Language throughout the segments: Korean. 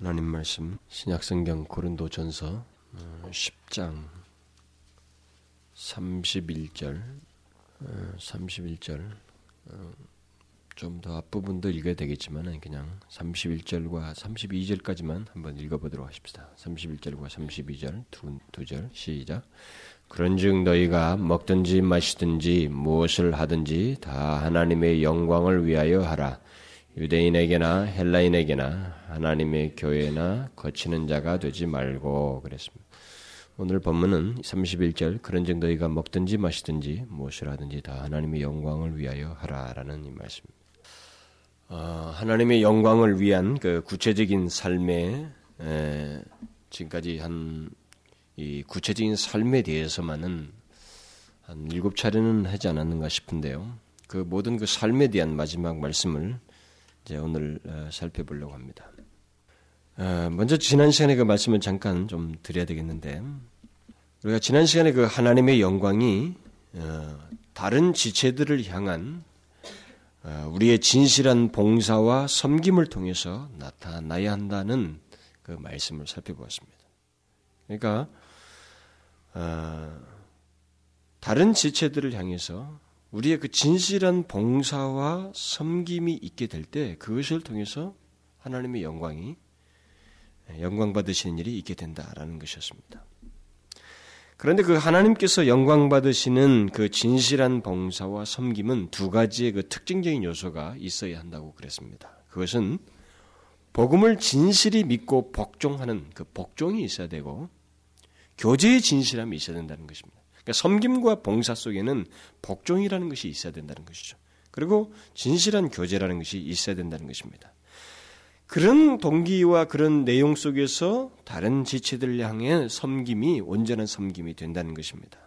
하나님 말씀 신약성경 고린도전서 10장 31절 좀 더 앞부분도 읽어야 되겠지만 그냥 31절과 32절까지만 한번 읽어보도록 하십시다. 31절과 32절 두 절 시작. 그런즉 너희가 먹든지 마시든지 무엇을 하든지 다 하나님의 영광을 위하여 하라. 유대인에게나 헬라인에게나 하나님의 교회나 거치는 자가 되지 말고 그랬습니다. 오늘 본문은 31절 그런즉 너희가 먹든지 마시든지 무엇을 하든지 다 하나님의 영광을 위하여 하라라는 이 말씀입니다. 하나님의 영광을 위한 그 구체적인 삶의 지금까지 한 이 구체적인 삶에 대해서만은 한 7차례는 하지 않았는가 싶은데요. 그 모든 그 삶에 대한 마지막 말씀을 오늘 살펴보려고 합니다. 먼저 지난 시간에 그 말씀을 잠깐 좀 드려야 되겠는데, 우리가 지난 시간에 그 하나님의 영광이 다른 지체들을 향한 우리의 진실한 봉사와 섬김을 통해서 나타나야 한다는 그 말씀을 살펴보았습니다. 그러니까 다른 지체들을 향해서 우리의 그 진실한 봉사와 섬김이 있게 될 때 그것을 통해서 하나님의 영광 받으시는 일이 있게 된다라는 것이었습니다. 그런데 그 하나님께서 영광 받으시는 그 진실한 봉사와 섬김은 두 가지의 그 특징적인 요소가 있어야 한다고 그랬습니다. 그것은 복음을 진실히 믿고 복종하는 그 복종이 있어야 되고 교제의 진실함이 있어야 된다는 것입니다. 그러니까 섬김과 봉사 속에는 복종이라는 것이 있어야 된다는 것이죠. 그리고 진실한 교제라는 것이 있어야 된다는 것입니다. 그런 동기와 그런 내용 속에서 다른 지체들을 향해 섬김이 온전한 섬김이 된다는 것입니다.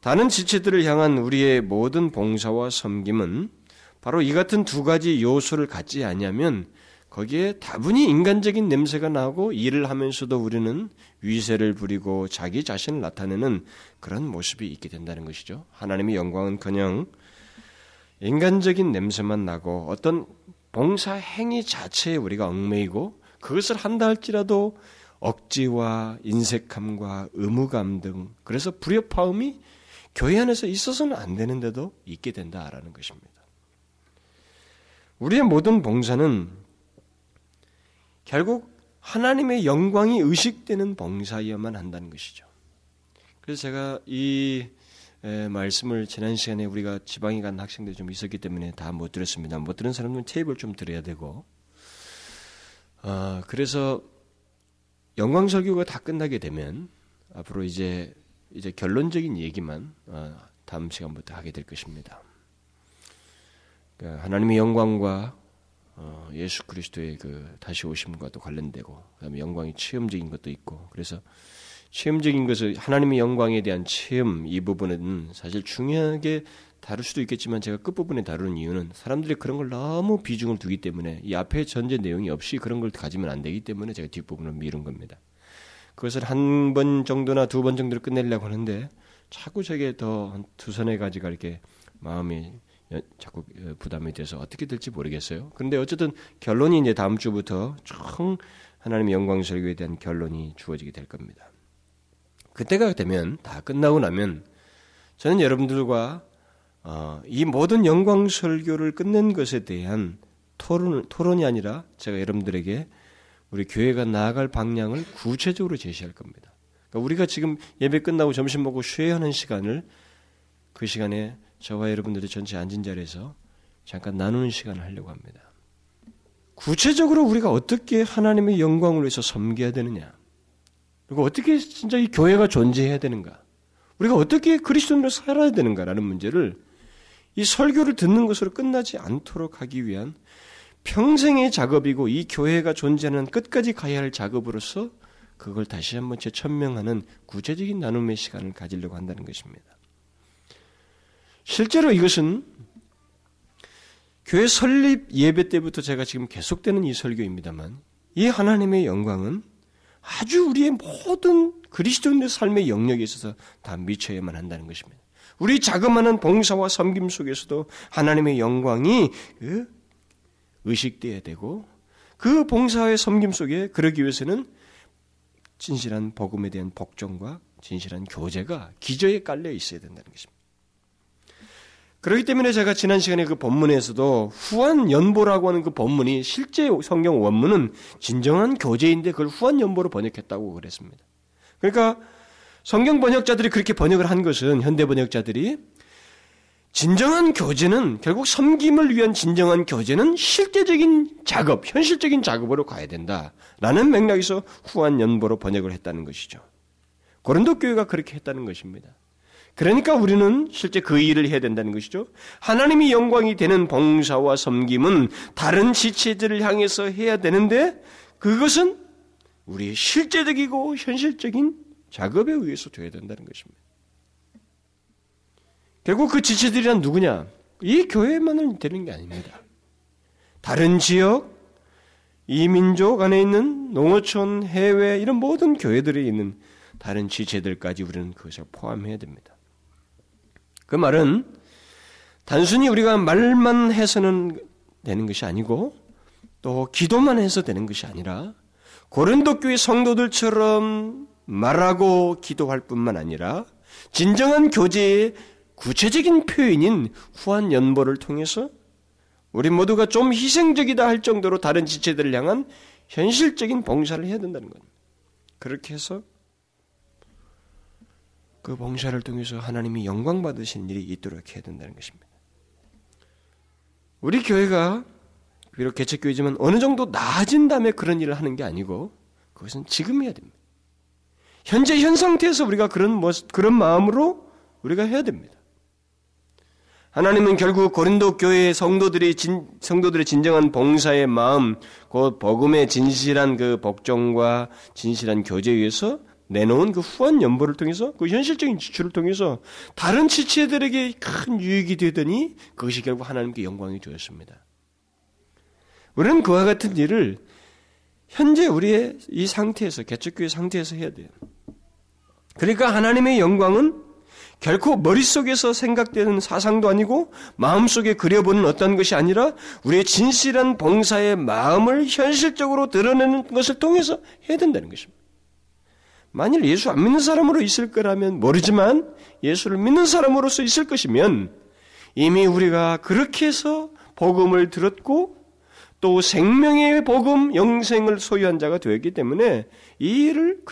다른 지체들을 향한 우리의 모든 봉사와 섬김은 바로 이 같은 두 가지 요소를 갖지 않으면 거기에 다분히 인간적인 냄새가 나고 일을 하면서도 우리는 위세를 부리고 자기 자신을 나타내는 그런 모습이 있게 된다는 것이죠. 하나님의 영광은커녕 인간적인 냄새만 나고 어떤 봉사 행위 자체에 우리가 얽매이고 그것을 한다 할지라도 억지와 인색함과 의무감 등 그래서 불협화음이 교회 안에서 있어서는 안 되는데도 있게 된다라는 것입니다. 우리의 모든 봉사는 결국 하나님의 영광이 의식되는 봉사여야만 한다는 것이죠. 그래서 제가 이 말씀을 지난 시간에 우리가 지방에 간 학생들이 좀 있었기 때문에 다 못 들었습니다. 못 들은 사람들은 테이블 좀 들어야 되고 그래서 영광설교가 다 끝나게 되면 앞으로 이제 결론적인 얘기만 다음 시간부터 하게 될 것입니다. 그러니까 하나님의 영광과 예수 그리스도의 그 다시 오심과도 관련되고 그다음에 영광이 체험적인 것도 있고 그래서 체험적인 것을 하나님의 영광에 대한 체험 이 부분은 사실 중요하게 다룰 수도 있겠지만 제가 끝부분에 다루는 이유는 사람들이 그런 걸 너무 비중을 두기 때문에 이 앞에 전제 내용이 없이 그런 걸 가지면 안 되기 때문에 제가 뒷부분을 미룬 겁니다. 그것을 한 번 정도나 두 번 정도로 끝내려고 하는데 자꾸 저게 더 두서네 가지가 이렇게 마음이 자꾸 부담이 돼서 어떻게 될지 모르겠어요. 그런데 어쨌든 결론이 이제 다음 주부터 총 하나님의 영광설교에 대한 결론이 주어지게 될 겁니다. 그때가 되면 다 끝나고 나면 저는 여러분들과 이 모든 영광설교를 끝낸 것에 대한 토론이 아니라 제가 여러분들에게 우리 교회가 나아갈 방향을 구체적으로 제시할 겁니다. 그러니까 우리가 지금 예배 끝나고 점심 먹고 쉬어야 하는 시간을 그 시간에 저와 여러분들이 전체 앉은 자리에서 잠깐 나누는 시간을 하려고 합니다. 구체적으로 우리가 어떻게 하나님의 영광을 위해서 섬겨야 되느냐, 그리고 어떻게 진짜 이 교회가 존재해야 되는가, 우리가 어떻게 그리스도인으로 살아야 되는가라는 문제를 이 설교를 듣는 것으로 끝나지 않도록 하기 위한 평생의 작업이고 이 교회가 존재하는 끝까지 가야 할 작업으로서 그걸 다시 한번 재천명하는 구체적인 나눔의 시간을 가지려고 한다는 것입니다. 실제로 이것은 교회 설립 예배 때부터 제가 지금 계속되는 이 설교입니다만 이 하나님의 영광은 아주 우리의 모든 그리스도인의 삶의 영역에 있어서 다 미쳐야만 한다는 것입니다. 우리 자그마한 봉사와 섬김 속에서도 하나님의 영광이 의식되어야 되고 그 봉사의 섬김 속에 그러기 위해서는 진실한 복음에 대한 복종과 진실한 교제가 기저에 깔려 있어야 된다는 것입니다. 그렇기 때문에 제가 지난 시간에 그 본문에서도 후한 연보라고 하는 그 본문이 실제 성경 원문은 진정한 교제인데 그걸 후한 연보로 번역했다고 그랬습니다. 그러니까 성경 번역자들이 그렇게 번역을 한 것은 현대 번역자들이 진정한 교제는 결국 섬김을 위한 진정한 교제는 실제적인 작업, 현실적인 작업으로 가야 된다라는 맥락에서 후한 연보로 번역을 했다는 것이죠. 고린도 교회가 그렇게 했다는 것입니다. 그러니까 우리는 실제 그 일을 해야 된다는 것이죠. 하나님이 영광이 되는 봉사와 섬김은 다른 지체들을 향해서 해야 되는데 그것은 우리의 실제적이고 현실적인 작업에 의해서 돼야 된다는 것입니다. 결국 그 지체들이란 누구냐? 이 교회만은 되는 게 아닙니다. 다른 지역, 이 민족 안에 있는 농어촌, 해외 이런 모든 교회들이 있는 다른 지체들까지 우리는 그것을 포함해야 됩니다. 그 말은 단순히 우리가 말만 해서는 되는 것이 아니고 또 기도만 해서 되는 것이 아니라 고린도 교회 성도들처럼 말하고 기도할 뿐만 아니라 진정한 교제의 구체적인 표현인 후한 연보를 통해서 우리 모두가 좀 희생적이다 할 정도로 다른 지체들을 향한 현실적인 봉사를 해야 된다는 겁니다. 그렇게 해서 그 봉사를 통해서 하나님이 영광 받으시는 일이 있도록 해야 된다는 것입니다. 우리 교회가 비록 개척교회지만 어느 정도 나아진 다음에 그런 일을 하는 게 아니고 그것은 지금 해야 됩니다. 현재 현 상태에서 우리가 그런 마음으로 우리가 해야 됩니다. 하나님은 결국 고린도 교회의 성도들의 진정한 봉사의 마음, 곧 복음의 진실한 그 복종과 진실한 교제에 의해서 내놓은 그 후한 연보를 통해서 그 현실적인 지출을 통해서 다른 지체들에게 큰 유익이 되더니 그것이 결국 하나님께 영광이 되었습니다. 우리는 그와 같은 일을 현재 우리의 이 상태에서 개척교회 상태에서 해야 돼요. 그러니까 하나님의 영광은 결코 머릿속에서 생각되는 사상도 아니고 마음속에 그려보는 어떤 것이 아니라 우리의 진실한 봉사의 마음을 현실적으로 드러내는 것을 통해서 해야 된다는 것입니다. 만일 예수 안 믿는 사람으로 있을 거라면 모르지만 예수를 믿는 사람으로서 있을 것이면 이미 우리가 그렇게 해서 복음을 들었고 또 생명의 복음, 영생을 소유한 자가 되었기 때문에 이 일을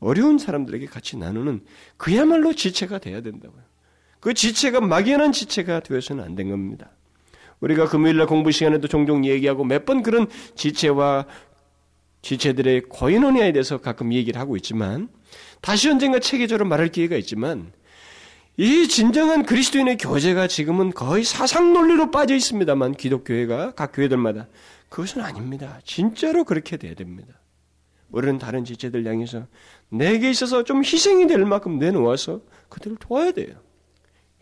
어려운 사람들에게 같이 나누는 그야말로 지체가 돼야 된다고요. 그 지체가 막연한 지체가 되어서는 안 된 겁니다. 우리가 금요일날 공부 시간에도 종종 얘기하고 몇 번 그런 지체와 지체들의 고인원에 대해서 가끔 얘기를 하고 있지만 다시 언젠가 체계적으로 말할 기회가 있지만 이 진정한 그리스도인의 교제가 지금은 거의 사상 논리로 빠져 있습니다만 기독교회가 각 교회들마다 그것은 아닙니다. 진짜로 그렇게 돼야 됩니다. 우리는 다른 지체들 향해서 내게 있어서 좀 희생이 될 만큼 내놓아서 그들을 도와야 돼요.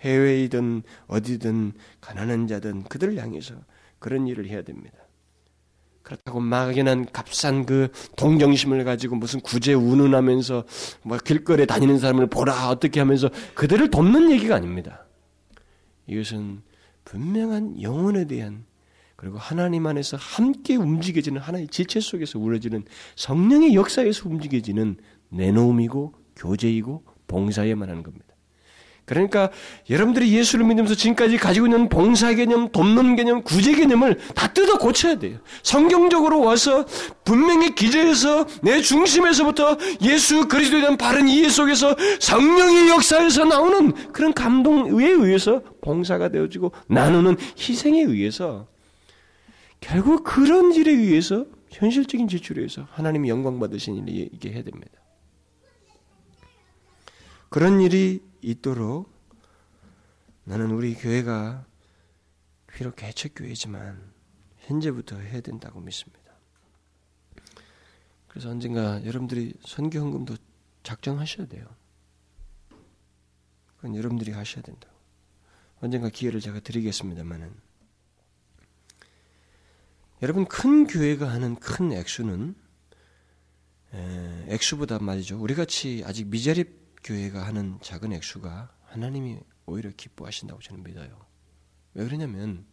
해외이든 어디든 가난한 자든 그들을 향해서 그런 일을 해야 됩니다. 그렇다고 막연한 값싼 그 동정심을 가지고 무슨 구제 운운하면서 뭐 길거리에 다니는 사람을 보라 어떻게 하면서 그들을 돕는 얘기가 아닙니다. 이것은 분명한 영혼에 대한 그리고 하나님 안에서 함께 움직여지는 하나의 지체 속에서 우러지는 성령의 역사에서 움직여지는 내놓음이고 교제이고 봉사에만 하는 겁니다. 그러니까 여러분들이 예수를 믿으면서 지금까지 가지고 있는 봉사 개념, 돕는 개념, 구제 개념을 다 뜯어 고쳐야 돼요. 성경적으로 와서 분명히 기저에서 내 중심에서부터 예수 그리스도에 대한 바른 이해 속에서 성령의 역사에서 나오는 그런 감동에 의해서 봉사가 되어지고 나누는 희생에 의해서 결국 그런 일에 의해서 현실적인 지출에 의해서 하나님이 영광 받으신 일이 이게 해야 됩니다. 그런 일이 있도록 나는 우리 교회가 비록 개척교회지만 현재부터 해야 된다고 믿습니다. 그래서 언젠가 여러분들이 선교 헌금도 작정하셔야 돼요. 그건 여러분들이 하셔야 된다고. 언젠가 기회를 제가 드리겠습니다만은 여러분 큰 교회가 하는 큰 액수는 액수보다 말이죠. 우리같이 아직 미자립 교회가 하는 작은 액수가 하나님이 오히려 기뻐하신다고 저는 믿어요. 왜 그러냐면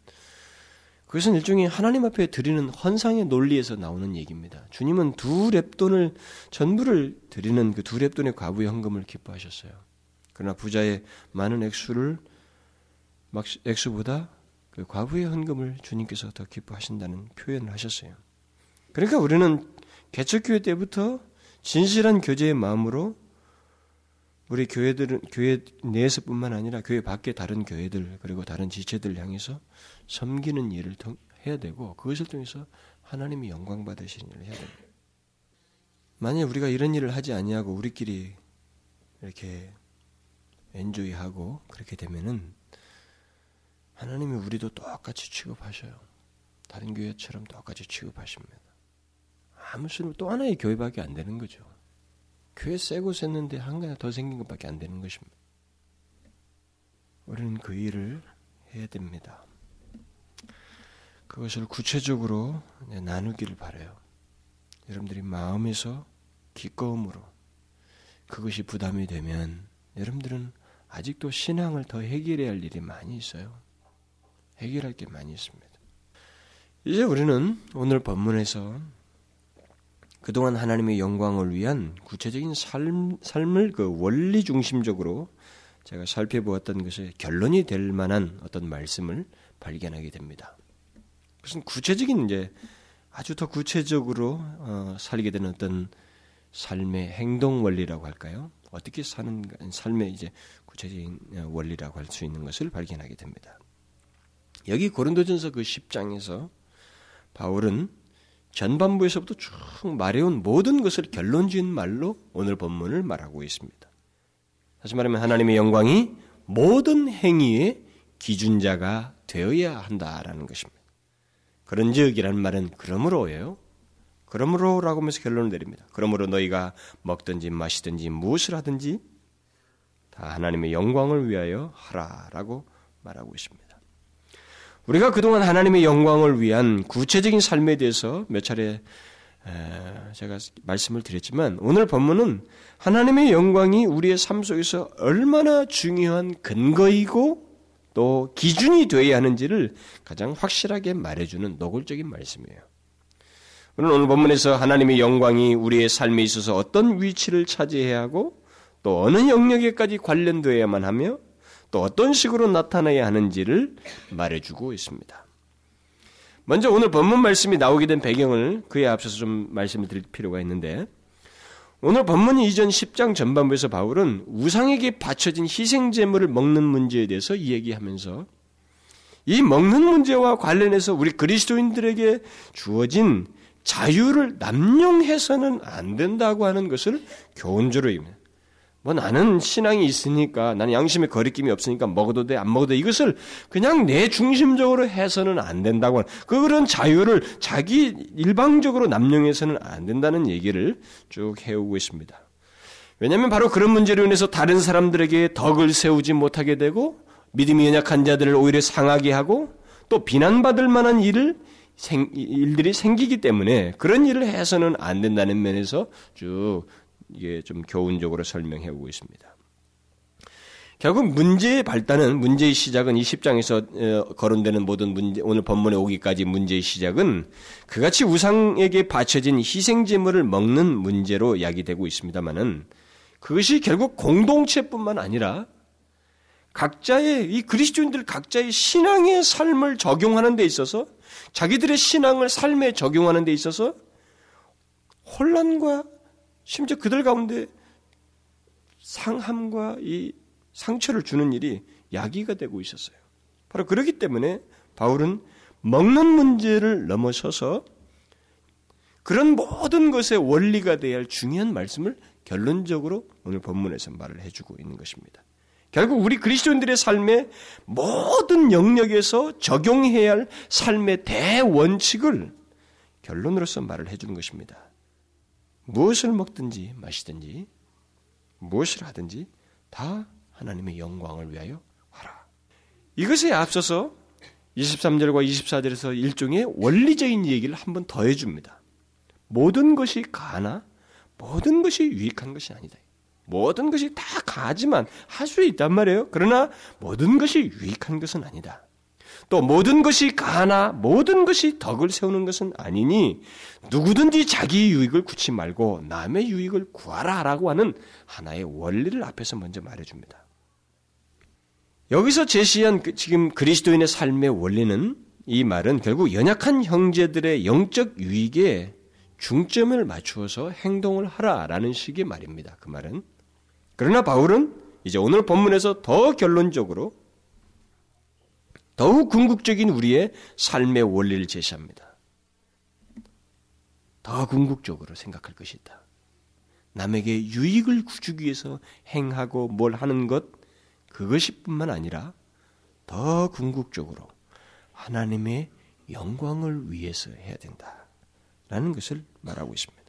그것은 일종의 하나님 앞에 드리는 헌상의 논리에서 나오는 얘기입니다. 주님은 두 렙돈을 전부를 드리는 그 두 렙돈의 과부의 헌금을 기뻐하셨어요. 그러나 부자의 많은 액수보다 그 과부의 헌금을 주님께서 더 기뻐하신다는 표현을 하셨어요. 그러니까 우리는 개척교회 때부터 진실한 교제의 마음으로 우리 교회들은 교회 내에서뿐만 아니라 교회 밖에 다른 교회들 그리고 다른 지체들 향해서 섬기는 일을 해야 되고 그것을 통해서 하나님이 영광 받으시는 일을 해야 됩니다. 만약 우리가 이런 일을 하지 아니하고 우리끼리 이렇게 엔조이하고 그렇게 되면은 하나님이 우리도 똑같이 취급하셔요. 다른 교회처럼 똑같이 취급하십니다. 아무 수는 또 하나의 교회밖에 안 되는 거죠. 교회 세고 셌는데 한 가지 더 생긴 것밖에 안 되는 것입니다. 우리는 그 일을 해야 됩니다. 그것을 구체적으로 나누기를 바라요. 여러분들이 마음에서 기꺼움으로 그것이 부담이 되면 여러분들은 아직도 신앙을 더 해결해야 할 일이 많이 있어요. 해결할 게 많이 있습니다. 이제 우리는 오늘 본문에서 그동안 하나님의 영광을 위한 구체적인 삶을 그 원리 중심적으로 제가 살펴보았던 것의 결론이 될 만한 어떤 말씀을 발견하게 됩니다. 그것은 구체적인 이제 아주 더 구체적으로 살게 되는 어떤 삶의 행동 원리라고 할까요? 어떻게 사는 삶의 이제 구체적인 원리라고 할 수 있는 것을 발견하게 됩니다. 여기 고린도전서 그 10장에서 바울은 전반부에서부터 쭉 말해온 모든 것을 결론지은 말로 오늘 본문을 말하고 있습니다. 다시 말하면 하나님의 영광이 모든 행위의 기준자가 되어야 한다라는 것입니다. 그런즉이라는 말은 그러므로예요. 그러므로라고 하면서 결론을 내립니다. 그러므로 너희가 먹든지 마시든지 무엇을 하든지 다 하나님의 영광을 위하여 하라라고 말하고 있습니다. 우리가 그동안 하나님의 영광을 위한 구체적인 삶에 대해서 몇 차례 제가 말씀을 드렸지만 오늘 본문은 하나님의 영광이 우리의 삶 속에서 얼마나 중요한 근거이고 또 기준이 되어야 하는지를 가장 확실하게 말해주는 노골적인 말씀이에요. 오늘 본문에서 하나님의 영광이 우리의 삶에 있어서 어떤 위치를 차지해야 하고 또 어느 영역에까지 관련되어야만 하며 또 어떤 식으로 나타나야 하는지를 말해주고 있습니다. 먼저 오늘 본문 말씀이 나오게 된 배경을 그에 앞서서 좀 말씀을 드릴 필요가 있는데 오늘 본문이 이전 10장 전반부에서 바울은 우상에게 바쳐진 희생제물을 먹는 문제에 대해서 이야기하면서 이 먹는 문제와 관련해서 우리 그리스도인들에게 주어진 자유를 남용해서는 안 된다고 하는 것을 교훈주로 입니다. 뭐 나는 신앙이 있으니까 나는 양심의 거리낌이 없으니까 먹어도 돼 안 먹어도 돼 이것을 그냥 내 중심적으로 해서는 안 된다고 하는 그런 자유를 자기 일방적으로 남용해서는 안 된다는 얘기를 쭉 해오고 있습니다. 왜냐하면 바로 그런 문제로 인해서 다른 사람들에게 덕을 세우지 못하게 되고 믿음이 연약한 자들을 오히려 상하게 하고 또 비난받을 만한 일들이 생기기 때문에 그런 일을 해서는 안 된다는 면에서 쭉 이게 좀 교훈적으로 설명해 오고 있습니다. 결국 문제의 발단은 문제의 시작은 이 10장에서 거론되는 모든 문제 오늘 본문에 오기까지 문제의 시작은 그같이 우상에게 바쳐진 희생제물을 먹는 문제로 이야기되고 있습니다만은 그것이 결국 공동체뿐만 아니라 각자의 이 그리스도인들 각자의 신앙의 삶을 적용하는 데 있어서 자기들의 신앙을 삶에 적용하는 데 있어서 혼란과 심지어 그들 가운데 상함과 이 상처를 주는 일이 야기가 되고 있었어요. 바로 그렇기 때문에 바울은 먹는 문제를 넘어서서 그런 모든 것의 원리가 되어야 할 중요한 말씀을 결론적으로 오늘 본문에서 말을 해주고 있는 것입니다. 결국 우리 그리스도인들의 삶의 모든 영역에서 적용해야 할 삶의 대원칙을 결론으로서 말을 해주는 것입니다. 무엇을 먹든지 마시든지 무엇을 하든지 다 하나님의 영광을 위하여 하라. 이것에 앞서서 23절과 24절에서 일종의 원리적인 얘기를 한 번 더 해줍니다. 모든 것이 가나 모든 것이 유익한 것이 아니다. 모든 것이 다 가지만 할 수 있단 말이에요. 그러나 모든 것이 유익한 것은 아니다. 또 모든 것이 가나 모든 것이 덕을 세우는 것은 아니니 누구든지 자기 유익을 구치 말고 남의 유익을 구하라라고 하는 하나의 원리를 앞에서 먼저 말해줍니다. 여기서 제시한 지금 그리스도인의 삶의 원리는 이 말은 결국 연약한 형제들의 영적 유익에 중점을 맞추어서 행동을 하라라는 식의 말입니다. 그 말은. 그러나 바울은 이제 오늘 본문에서 더 결론적으로 더욱 궁극적인 우리의 삶의 원리를 제시합니다. 더 궁극적으로 생각할 것이 있다. 남에게 유익을 구주기 위해서 행하고 뭘 하는 것 그것이 뿐만 아니라 더 궁극적으로 하나님의 영광을 위해서 해야 된다라는 것을 말하고 있습니다.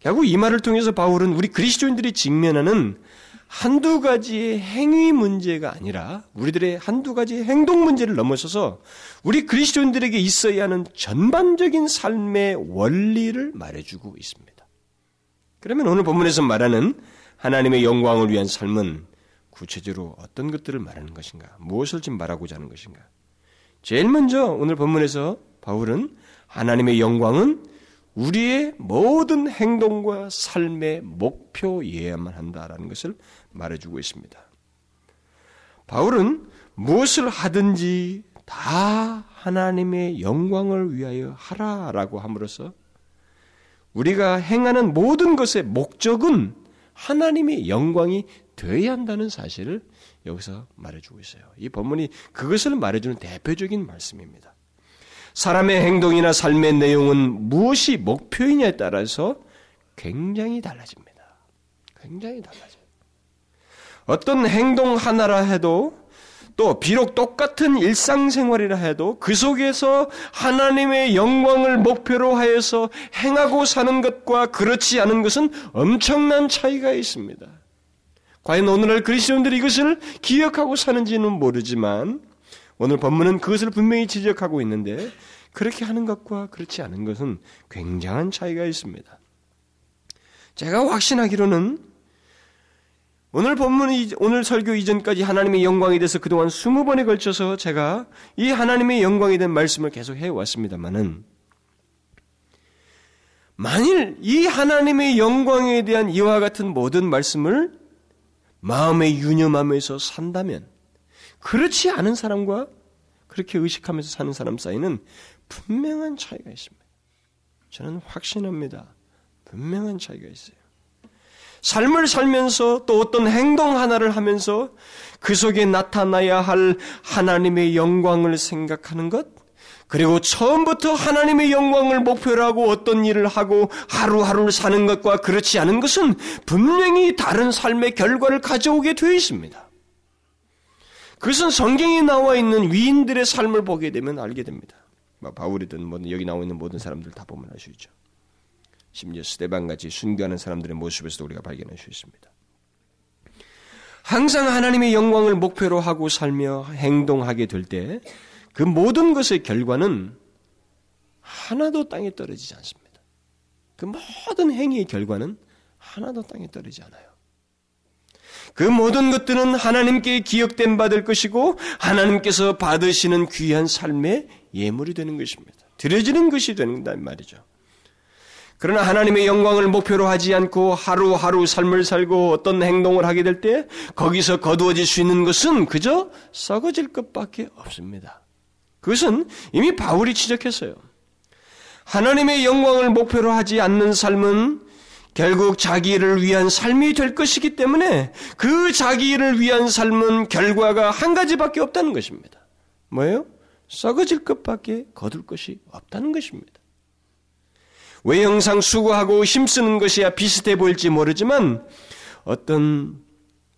결국 이 말을 통해서 바울은 우리 그리스도인들이 직면하는 한두 가지의 행위 문제가 아니라 우리들의 한두 가지의 행동 문제를 넘어서서 우리 그리스도인들에게 있어야 하는 전반적인 삶의 원리를 말해주고 있습니다. 그러면 오늘 본문에서 말하는 하나님의 영광을 위한 삶은 구체적으로 어떤 것들을 말하는 것인가? 무엇을 지금 말하고자 하는 것인가? 제일 먼저 오늘 본문에서 바울은 하나님의 영광은 우리의 모든 행동과 삶의 목표여야만 한다라는 것을 말해주고 있습니다. 바울은 무엇을 하든지 다 하나님의 영광을 위하여 하라라고 함으로써 우리가 행하는 모든 것의 목적은 하나님의 영광이 되어야 한다는 사실을 여기서 말해주고 있어요. 이 본문이 그것을 말해주는 대표적인 말씀입니다. 사람의 행동이나 삶의 내용은 무엇이 목표이냐에 따라서 굉장히 달라집니다. 굉장히 달라져요. 어떤 행동 하나라 해도 또 비록 똑같은 일상생활이라 해도 그 속에서 하나님의 영광을 목표로 하여서 행하고 사는 것과 그렇지 않은 것은 엄청난 차이가 있습니다. 과연 오늘날 그리스도인들이 이것을 기억하고 사는지는 모르지만 오늘 본문은 그것을 분명히 지적하고 있는데 그렇게 하는 것과 그렇지 않은 것은 굉장한 차이가 있습니다. 제가 확신하기로는 오늘 본문이 오늘 설교 이전까지 하나님의 영광에 대해서 그동안 20번에 걸쳐서 제가 이 하나님의 영광에 대한 말씀을 계속 해왔습니다만은 만일 이 하나님의 영광에 대한 이와 같은 모든 말씀을 마음에 유념하면서 산다면 그렇지 않은 사람과 그렇게 의식하면서 사는 사람 사이는 분명한 차이가 있습니다. 저는 확신합니다. 분명한 차이가 있어요. 삶을 살면서 또 어떤 행동 하나를 하면서 그 속에 나타나야 할 하나님의 영광을 생각하는 것, 그리고 처음부터 하나님의 영광을 목표로 하고 어떤 일을 하고 하루하루를 사는 것과 그렇지 않은 것은 분명히 다른 삶의 결과를 가져오게 되어 있습니다. 그것은 성경에 나와 있는 위인들의 삶을 보게 되면 알게 됩니다. 바울이든 뭐든 여기 나와 있는 모든 사람들 다 보면 알 수 있죠. 심지어 스데반같이 순교하는 사람들의 모습에서도 우리가 발견할 수 있습니다. 항상 하나님의 영광을 목표로 하고 살며 행동하게 될 때 그 모든 것의 결과는 하나도 땅에 떨어지지 않습니다. 그 모든 행위의 결과는 하나도 땅에 떨어지지 않아요. 그 모든 것들은 하나님께 기억된 바 될 것이고 하나님께서 받으시는 귀한 삶의 예물이 되는 것입니다. 드려지는 것이 된다는 말이죠. 그러나 하나님의 영광을 목표로 하지 않고 하루하루 삶을 살고 어떤 행동을 하게 될 때 거기서 거두어질 수 있는 것은 그저 썩어질 것밖에 없습니다. 그것은 이미 바울이 지적했어요. 하나님의 영광을 목표로 하지 않는 삶은 결국 자기를 위한 삶이 될 것이기 때문에 그 자기를 위한 삶은 결과가 한 가지밖에 없다는 것입니다. 뭐예요? 썩어질 것밖에 거둘 것이 없다는 것입니다. 외형상 수고하고 힘쓰는 것이야 비슷해 보일지 모르지만 어떤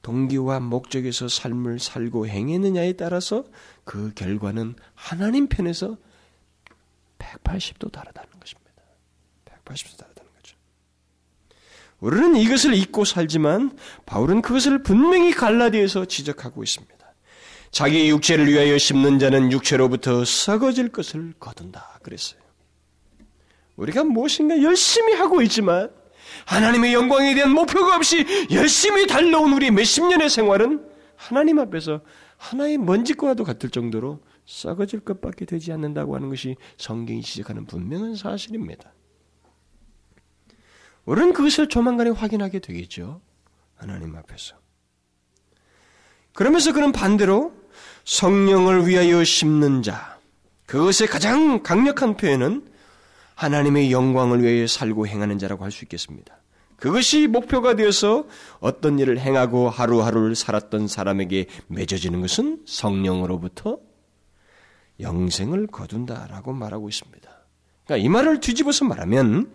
동기와 목적에서 삶을 살고 행했느냐에 따라서 그 결과는 하나님 편에서 180도 다르다는 것입니다. 180도 다르다. 우리는 이것을 잊고 살지만 바울은 그것을 분명히 갈라디아에서 지적하고 있습니다. 자기의 육체를 위하여 심는 자는 육체로부터 썩어질 것을 거둔다 그랬어요. 우리가 무엇인가 열심히 하고 있지만 하나님의 영광에 대한 목표가 없이 열심히 달려온 우리 몇십 년의 생활은 하나님 앞에서 하나의 먼지과도 같을 정도로 썩어질 것밖에 되지 않는다고 하는 것이 성경이 지적하는 분명한 사실입니다. 우리는 그것을 조만간에 확인하게 되겠죠. 하나님 앞에서. 그러면서 그는 반대로 성령을 위하여 심는 자, 그것의 가장 강력한 표현은 하나님의 영광을 위해 살고 행하는 자라고 할 수 있겠습니다. 그것이 목표가 되어서 어떤 일을 행하고 하루하루를 살았던 사람에게 맺어지는 것은 성령으로부터 영생을 거둔다라고 말하고 있습니다. 그러니까 이 말을 뒤집어서 말하면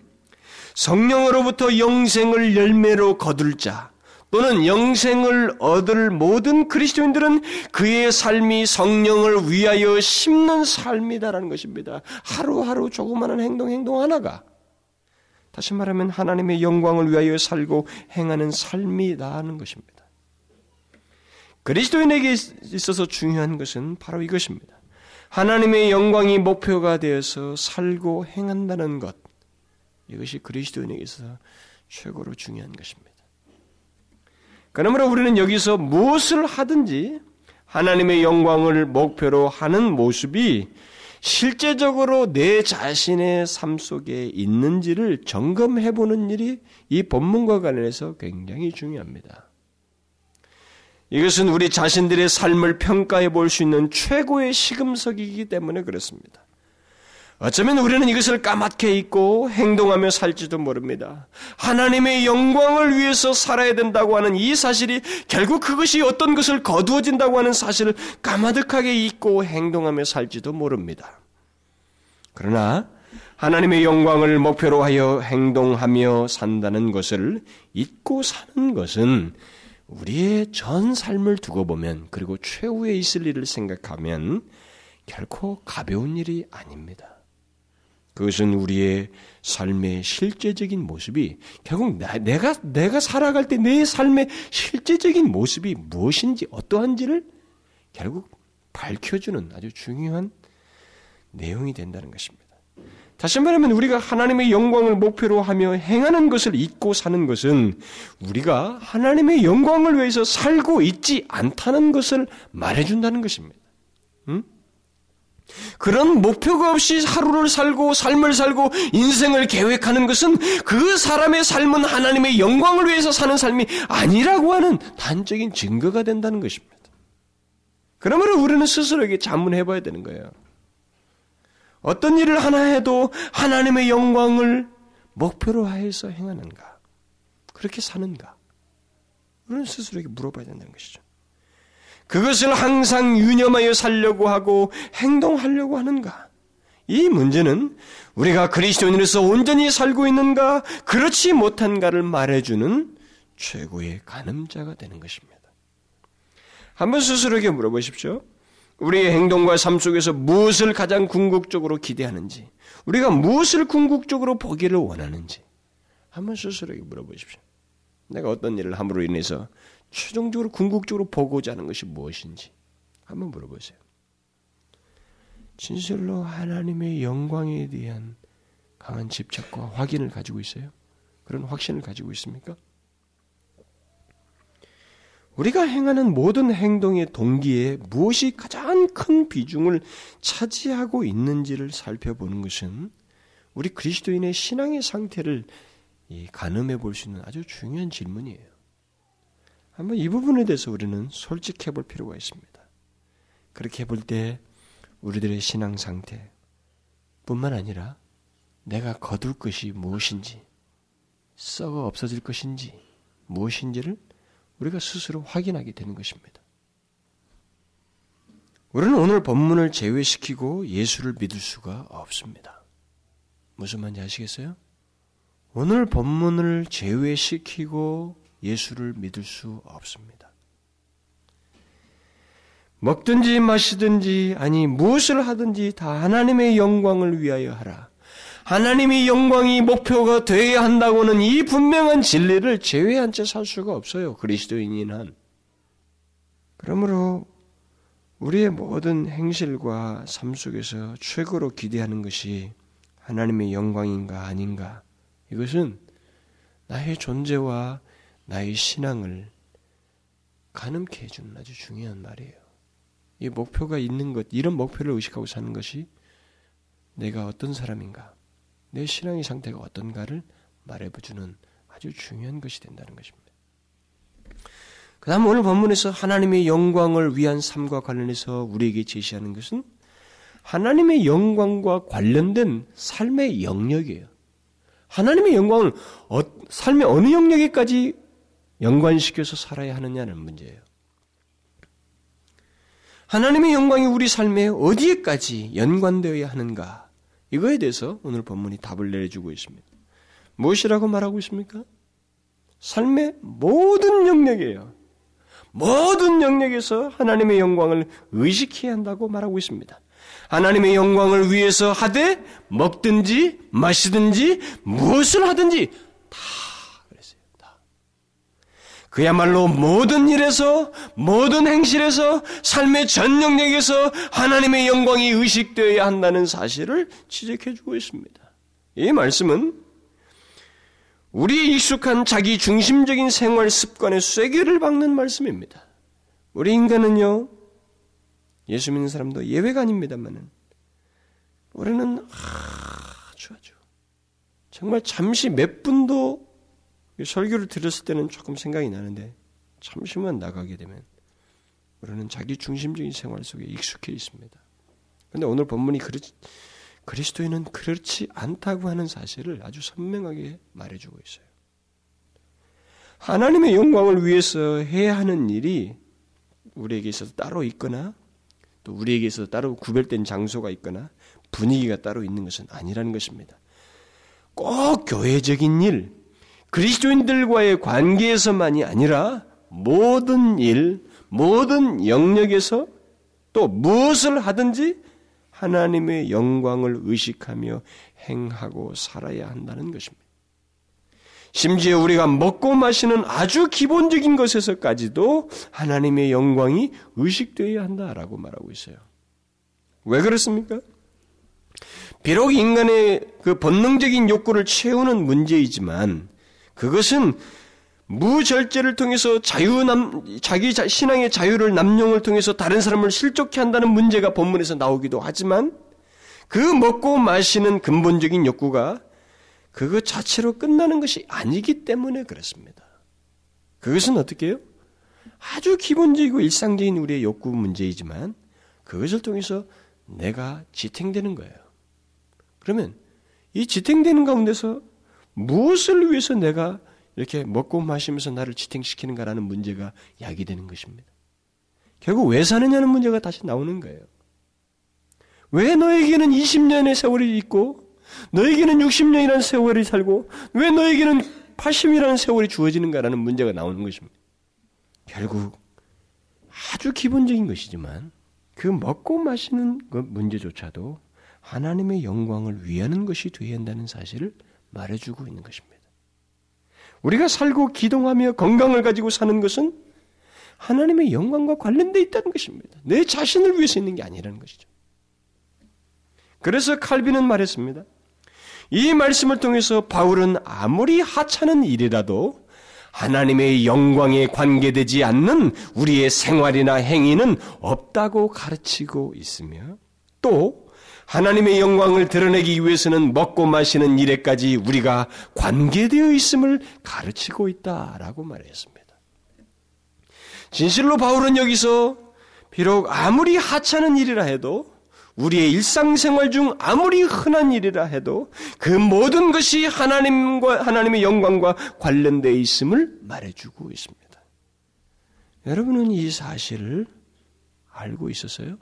성령으로부터 영생을 열매로 거둘 자 또는 영생을 얻을 모든 그리스도인들은 그의 삶이 성령을 위하여 심는 삶이다라는 것입니다. 하루하루 조그마한 행동 하나가 다시 말하면 하나님의 영광을 위하여 살고 행하는 삶이라는 것입니다. 그리스도인에게 있어서 중요한 것은 바로 이것입니다. 하나님의 영광이 목표가 되어서 살고 행한다는 것. 이것이 그리스도인에게 있어서 최고로 중요한 것입니다. 그러므로 우리는 여기서 무엇을 하든지 하나님의 영광을 목표로 하는 모습이 실제적으로 내 자신의 삶 속에 있는지를 점검해보는 일이 이 본문과 관련해서 굉장히 중요합니다. 이것은 우리 자신들의 삶을 평가해볼 수 있는 최고의 시금석이기 때문에 그렇습니다. 어쩌면 우리는 이것을 까맣게 잊고 행동하며 살지도 모릅니다. 하나님의 영광을 위해서 살아야 된다고 하는 이 사실이 결국 그것이 어떤 것을 거두어진다고 하는 사실을 까마득하게 잊고 행동하며 살지도 모릅니다. 그러나 하나님의 영광을 목표로 하여 행동하며 산다는 것을 잊고 사는 것은 우리의 전 삶을 두고 보면 그리고 최후에 있을 일을 생각하면 결코 가벼운 일이 아닙니다. 그것은 우리의 삶의 실제적인 모습이 결국 내가 살아갈 때 내 삶의 실제적인 모습이 무엇인지 어떠한지를 결국 밝혀주는 아주 중요한 내용이 된다는 것입니다. 다시 말하면 우리가 하나님의 영광을 목표로 하며 행하는 것을 잊고 사는 것은 우리가 하나님의 영광을 위해서 살고 있지 않다는 것을 말해준다는 것입니다. 응? 그런 목표가 없이 하루를 살고 삶을 살고 인생을 계획하는 것은 그 사람의 삶은 하나님의 영광을 위해서 사는 삶이 아니라고 하는 단적인 증거가 된다는 것입니다. 그러므로 우리는 스스로에게 자문해봐야 되는 거예요. 어떤 일을 하나 해도 하나님의 영광을 목표로 해서 행하는가? 그렇게 사는가? 우리는 스스로에게 물어봐야 된다는 것이죠. 그것을 항상 유념하여 살려고 하고 행동하려고 하는가? 이 문제는 우리가 그리스도인으로서 온전히 살고 있는가, 그렇지 못한가를 말해주는 최고의 가늠자가 되는 것입니다. 한번 스스로에게 물어보십시오. 우리의 행동과 삶 속에서 무엇을 가장 궁극적으로 기대하는지, 우리가 무엇을 궁극적으로 보기를 원하는지 한번 스스로에게 물어보십시오. 내가 어떤 일을 함으로 인해서 최종적으로 궁극적으로 보고자 하는 것이 무엇인지 한번 물어보세요. 진실로 하나님의 영광에 대한 강한 집착과 확인을 가지고 있어요? 그런 확신을 가지고 있습니까? 우리가 행하는 모든 행동의 동기에 무엇이 가장 큰 비중을 차지하고 있는지를 살펴보는 것은 우리 그리스도인의 신앙의 상태를 가늠해 볼 수 있는 아주 중요한 질문이에요. 한번 이 부분에 대해서 우리는 솔직해 볼 필요가 있습니다. 그렇게 해볼 때 우리들의 신앙 상태 뿐만 아니라 내가 거둘 것이 무엇인지, 썩어 없어질 것인지 무엇인지를 우리가 스스로 확인하게 되는 것입니다. 우리는 오늘 본문을 제외시키고 예수를 믿을 수가 없습니다. 무슨 말인지 아시겠어요? 오늘 본문을 제외시키고 예수를 믿을 수 없습니다. 먹든지 마시든지 아니 무엇을 하든지 다 하나님의 영광을 위하여 하라. 하나님의 영광이 목표가 되어야 한다고는 이 분명한 진리를 제외한 채 살 수가 없어요. 그리스도인인 한. 그러므로 우리의 모든 행실과 삶 속에서 최고로 기대하는 것이 하나님의 영광인가 아닌가. 이것은 나의 존재와 나의 신앙을 가늠케 해주는 아주 중요한 말이에요. 이 목표가 있는 것, 이런 목표를 의식하고 사는 것이 내가 어떤 사람인가, 내 신앙의 상태가 어떤가를 말해주는 아주 중요한 것이 된다는 것입니다. 그 다음 오늘 본문에서 하나님의 영광을 위한 삶과 관련해서 우리에게 제시하는 것은 하나님의 영광과 관련된 삶의 영역이에요. 하나님의 영광을 삶의 어느 영역에까지 연관시켜서 살아야 하느냐는 문제예요. 하나님의 영광이 우리 삶에 어디에까지 연관되어야 하는가, 이거에 대해서 오늘 본문이 답을 내주고 있습니다. 무엇이라고 말하고 있습니까? 삶의 모든 영역이에요. 모든 영역에서 하나님의 영광을 의식해야 한다고 말하고 있습니다. 하나님의 영광을 위해서 하되 먹든지 마시든지 무엇을 하든지 다 그랬어요. 다. 그야말로 모든 일에서 모든 행실에서 삶의 전 영역에서 하나님의 영광이 의식되어야 한다는 사실을 지적해주고 있습니다. 이 말씀은 우리의 익숙한 자기 중심적인 생활 습관의 쐐기를 박는 말씀입니다. 우리 인간은요, 예수 믿는 사람도 예외가 아닙니다만은, 우리는 아주 정말 잠시 몇 분도 설교를 들었을 때는 조금 생각이 나는데 잠시만 나가게 되면 우리는 자기 중심적인 생활 속에 익숙해 있습니다. 그런데 오늘 본문이 그리스도인은 그렇지 않다고 하는 사실을 아주 선명하게 말해주고 있어요. 하나님의 영광을 위해서 해야 하는 일이 우리에게 있어서 따로 있거나 또 우리에게 있어서 따로 구별된 장소가 있거나 분위기가 따로 있는 것은 아니라는 것입니다. 꼭 교회적인 일, 그리스도인들과의 관계에서만이 아니라 모든 일, 모든 영역에서 또 무엇을 하든지 하나님의 영광을 의식하며 행하고 살아야 한다는 것입니다. 심지어 우리가 먹고 마시는 아주 기본적인 것에서까지도 하나님의 영광이 의식되어야 한다라고 말하고 있어요. 왜 그렇습니까? 비록 인간의 그 본능적인 욕구를 채우는 문제이지만 그것은 무절제를 통해서 자기 신앙의 자유를 남용을 통해서 다른 사람을 실족케 한다는 문제가 본문에서 나오기도 하지만 그 먹고 마시는 근본적인 욕구가 그것 자체로 끝나는 것이 아니기 때문에 그렇습니다. 그것은 어떻게 해요? 아주 기본적이고 일상적인 우리의 욕구 문제이지만 그것을 통해서 내가 지탱되는 거예요. 그러면 이 지탱되는 가운데서 무엇을 위해서 내가 이렇게 먹고 마시면서 나를 지탱시키는가라는 문제가 야기되는 것입니다. 결국 왜 사느냐는 문제가 다시 나오는 거예요. 왜 너에게는 20년의 세월이 있고 너에게는 60년이라는 세월이 살고 왜 너에게는 80이라는 세월이 주어지는가라는 문제가 나오는 것입니다. 결국 아주 기본적인 것이지만 그 먹고 마시는 그 문제조차도 하나님의 영광을 위하는 것이 되어야 한다는 사실을 말해주고 있는 것입니다. 우리가 살고 기동하며 건강을 가지고 사는 것은 하나님의 영광과 관련되어 있다는 것입니다. 내 자신을 위해서 있는 게 아니라는 것이죠. 그래서 칼빈은 말했습니다. 이 말씀을 통해서 바울은 아무리 하찮은 일이라도 하나님의 영광에 관계되지 않는 우리의 생활이나 행위는 없다고 가르치고 있으며 또 하나님의 영광을 드러내기 위해서는 먹고 마시는 일에까지 우리가 관계되어 있음을 가르치고 있다라고 말했습니다. 진실로 바울은 여기서 비록 아무리 하찮은 일이라 해도 우리의 일상생활 중 아무리 흔한 일이라 해도 그 모든 것이 하나님의 영광과 관련되어 있음을 말해주고 있습니다. 여러분은 이 사실을 알고 있었어요?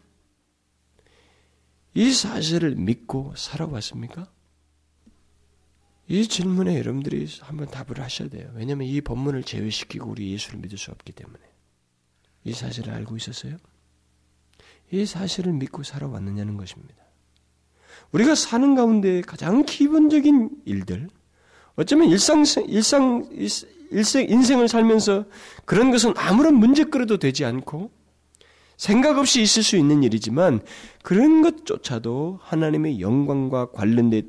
이 사실을 믿고 살아왔습니까? 이 질문에 여러분들이 한번 답을 하셔야 돼요. 왜냐하면 이 본문을 제외시키고 우리 예수를 믿을 수 없기 때문에. 이 사실을 알고 있었어요? 이 사실을 믿고 살아왔느냐는 것입니다. 우리가 사는 가운데 가장 기본적인 일들, 어쩌면 인생을 살면서 그런 것은 아무런 문제거리도 되지 않고 생각 없이 있을 수 있는 일이지만 그런 것조차도 하나님의 영광과 관련되어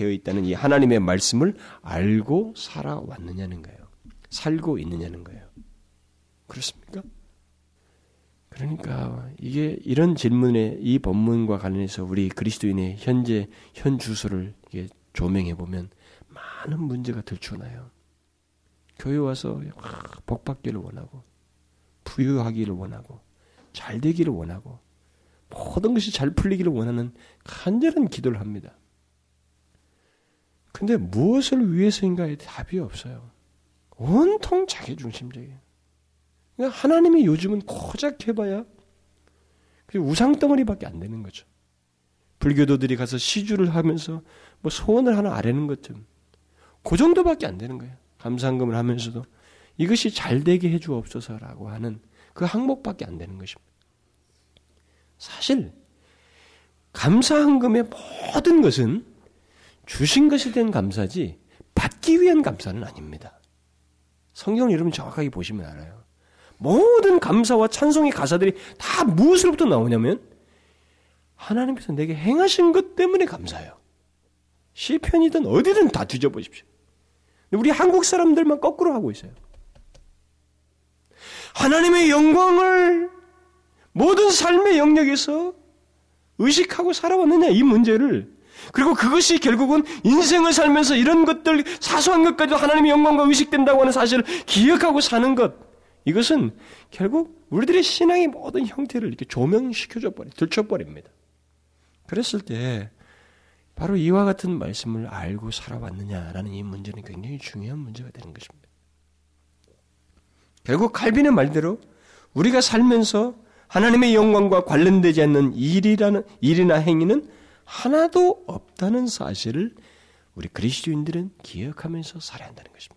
있다는 이 하나님의 말씀을 알고 살아왔느냐는 거예요. 살고 있느냐는 거예요. 그렇습니까? 그러니까 이게 이런 질문에 이 본문과 관련해서 우리 그리스도인의 현재 현 주소를 이게 조명해 보면 많은 문제가 들추나요. 교회 와서 복받기를 원하고 부유하기를 원하고 잘 되기를 원하고 모든 것이 잘 풀리기를 원하는 간절한 기도를 합니다. 근데 무엇을 위해서인가에 답이 없어요. 온통 자기중심적이에요. 그러니까 하나님이 요즘은 고작 해봐야 우상덩어리밖에 안 되는 거죠. 불교도들이 가서 시주를 하면서 뭐 소원을 하나 아뢰는 것쯤 그 정도밖에 안 되는 거예요. 감상금을 하면서도 이것이 잘되게 해주옵소서라고 하는 그 항목밖에 안 되는 것입니다. 사실 감사한금의 모든 것은 주신 것에 대한 감사지 받기 위한 감사는 아닙니다. 성경을 여러분 정확하게 보시면 알아요. 모든 감사와 찬송의 가사들이 다 무엇으로부터 나오냐면 하나님께서 내게 행하신 것 때문에 감사해요. 시편이든 어디든 다 뒤져보십시오. 우리 한국 사람들만 거꾸로 하고 있어요. 하나님의 영광을 모든 삶의 영역에서 의식하고 살아왔느냐 이 문제를, 그리고 그것이 결국은 인생을 살면서 이런 것들 사소한 것까지도 하나님의 영광과 의식된다고 하는 사실을 기억하고 사는 것, 이것은 결국 우리들의 신앙의 모든 형태를 이렇게 들춰버립니다. 그랬을 때 바로 이와 같은 말씀을 알고 살아왔느냐라는 이 문제는 굉장히 중요한 문제가 되는 것입니다. 결국 칼빈의 말대로 우리가 살면서 하나님의 영광과 관련되지 않는 일이나 행위는 하나도 없다는 사실을 우리 그리스도인들은 기억하면서 살아야 한다는 것입니다.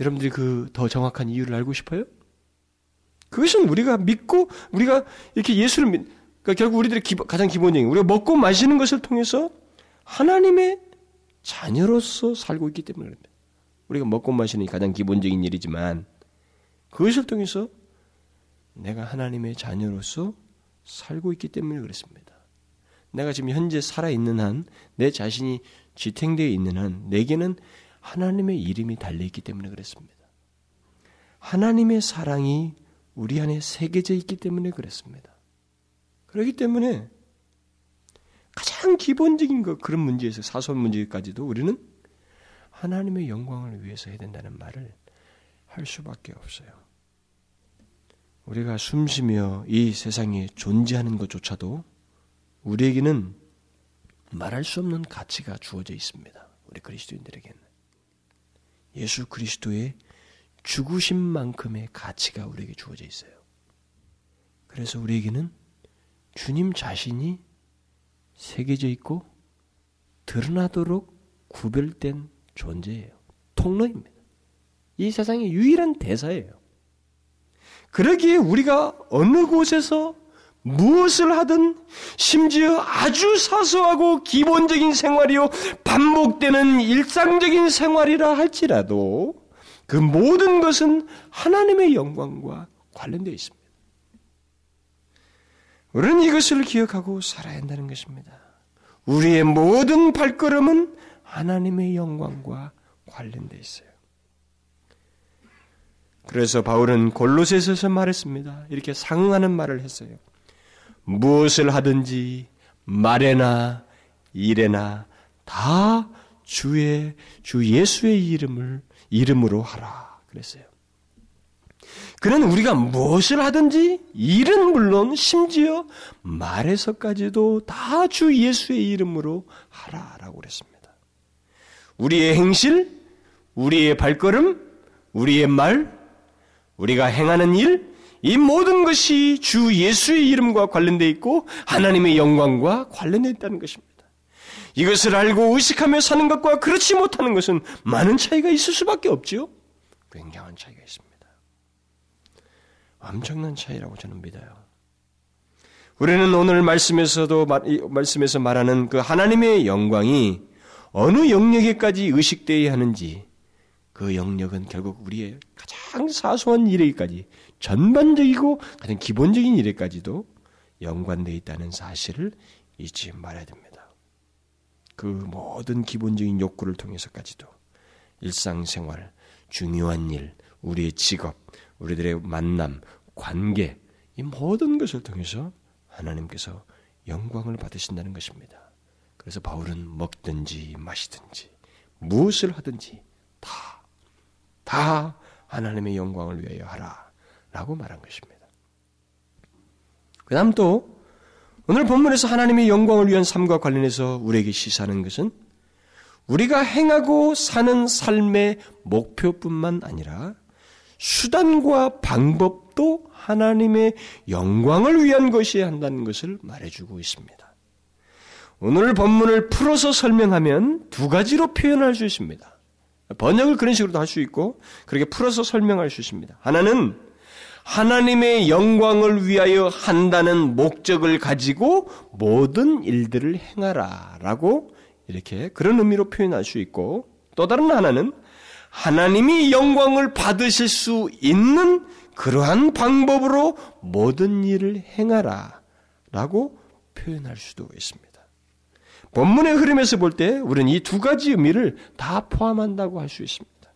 여러분들이 그 더 정확한 이유를 알고 싶어요? 그것은 우리가 믿고 우리가 이렇게 예수를 그러니까 결국 우리들의 가장 기본적인 우리가 먹고 마시는 것을 통해서 하나님의 자녀로서 살고 있기 때문에 그렇습니다. 우리가 먹고 마시는 가장 기본적인 일이지만 그것을 통해서 내가 하나님의 자녀로서 살고 있기 때문에 그렇습니다. 내가 지금 현재 살아있는 한, 내 자신이 지탱되어 있는 한 내게는 하나님의 이름이 달려있기 때문에 그렇습니다. 하나님의 사랑이 우리 안에 새겨져 있기 때문에 그렇습니다. 그렇기 때문에 가장 기본적인 것, 그런 문제에서 사소한 문제까지도 우리는 하나님의 영광을 위해서 해야 된다는 말을 할 수밖에 없어요. 우리가 숨쉬며 이 세상에 존재하는 것조차도 우리에게는 말할 수 없는 가치가 주어져 있습니다. 우리 그리스도인들에게는 예수 그리스도의 죽으신 만큼의 가치가 우리에게 주어져 있어요. 그래서 우리에게는 주님 자신이 새겨져 있고 드러나도록 구별된 존재예요. 통로입니다. 이 세상의 유일한 대사예요. 그러기에 우리가 어느 곳에서 무엇을 하든 심지어 아주 사소하고 기본적인 생활이요 반복되는 일상적인 생활이라 할지라도 그 모든 것은 하나님의 영광과 관련되어 있습니다. 우리는 이것을 기억하고 살아야 한다는 것입니다. 우리의 모든 발걸음은 하나님의 영광과 관련되어 있어요. 그래서 바울은 골로새서에서 말했습니다. 이렇게 상응하는 말을 했어요. 무엇을 하든지 말에나 일에나 다 주 예수의 이름으로 하라 그랬어요. 그는 우리가 무엇을 하든지 일은 물론 심지어 말에서까지도 다 주 예수의 이름으로 하라라고 그랬습니다. 우리의 행실, 우리의 발걸음, 우리의 말, 우리가 행하는 일, 이 모든 것이 주 예수의 이름과 관련되어 있고 하나님의 영광과 관련되어 있다는 것입니다. 이것을 알고 의식하며 사는 것과 그렇지 못하는 것은 많은 차이가 있을 수밖에 없지요. 굉장한 차이가 있습니다. 엄청난 차이라고 저는 믿어요. 우리는 오늘 말씀에서 말하는 그 하나님의 영광이 어느 영역에까지 의식되어야 하는지, 그 영역은 결국 우리의 가장 사소한 일에까지 전반적이고 가장 기본적인 일에까지도 연관되어 있다는 사실을 잊지 말아야 됩니다. 그 모든 기본적인 욕구를 통해서까지도 일상생활, 중요한 일, 우리의 직업, 우리들의 만남, 관계, 이 모든 것을 통해서 하나님께서 영광을 받으신다는 것입니다. 그래서 바울은 먹든지 마시든지 무엇을 하든지 다 하나님의 영광을 위하여 하라 라고 말한 것입니다. 그 다음 또 오늘 본문에서 하나님의 영광을 위한 삶과 관련해서 우리에게 시사하는 것은 우리가 행하고 사는 삶의 목표뿐만 아니라 수단과 방법도 하나님의 영광을 위한 것이어야 한다는 것을 말해주고 있습니다. 오늘 본문을 풀어서 설명하면 두 가지로 표현할 수 있습니다. 번역을 그런 식으로도 할 수 있고 그렇게 풀어서 설명할 수 있습니다. 하나는 하나님의 영광을 위하여 한다는 목적을 가지고 모든 일들을 행하라 라고 이렇게 그런 의미로 표현할 수 있고, 또 다른 하나는 하나님이 영광을 받으실 수 있는 그러한 방법으로 모든 일을 행하라 라고 표현할 수도 있습니다. 본문의 흐름에서 볼 때 우리는 이 두 가지 의미를 다 포함한다고 할 수 있습니다.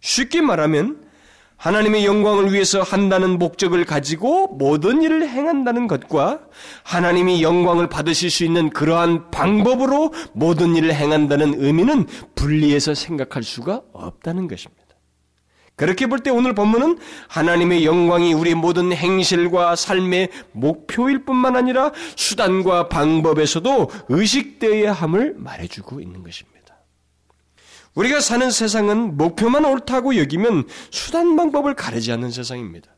쉽게 말하면 하나님의 영광을 위해서 한다는 목적을 가지고 모든 일을 행한다는 것과 하나님이 영광을 받으실 수 있는 그러한 방법으로 모든 일을 행한다는 의미는 분리해서 생각할 수가 없다는 것입니다. 그렇게 볼 때 오늘 본문은 하나님의 영광이 우리의 모든 행실과 삶의 목표일 뿐만 아니라 수단과 방법에서도 의식되어야 함을 말해주고 있는 것입니다. 우리가 사는 세상은 목표만 옳다고 여기면 수단 방법을 가리지 않는 세상입니다.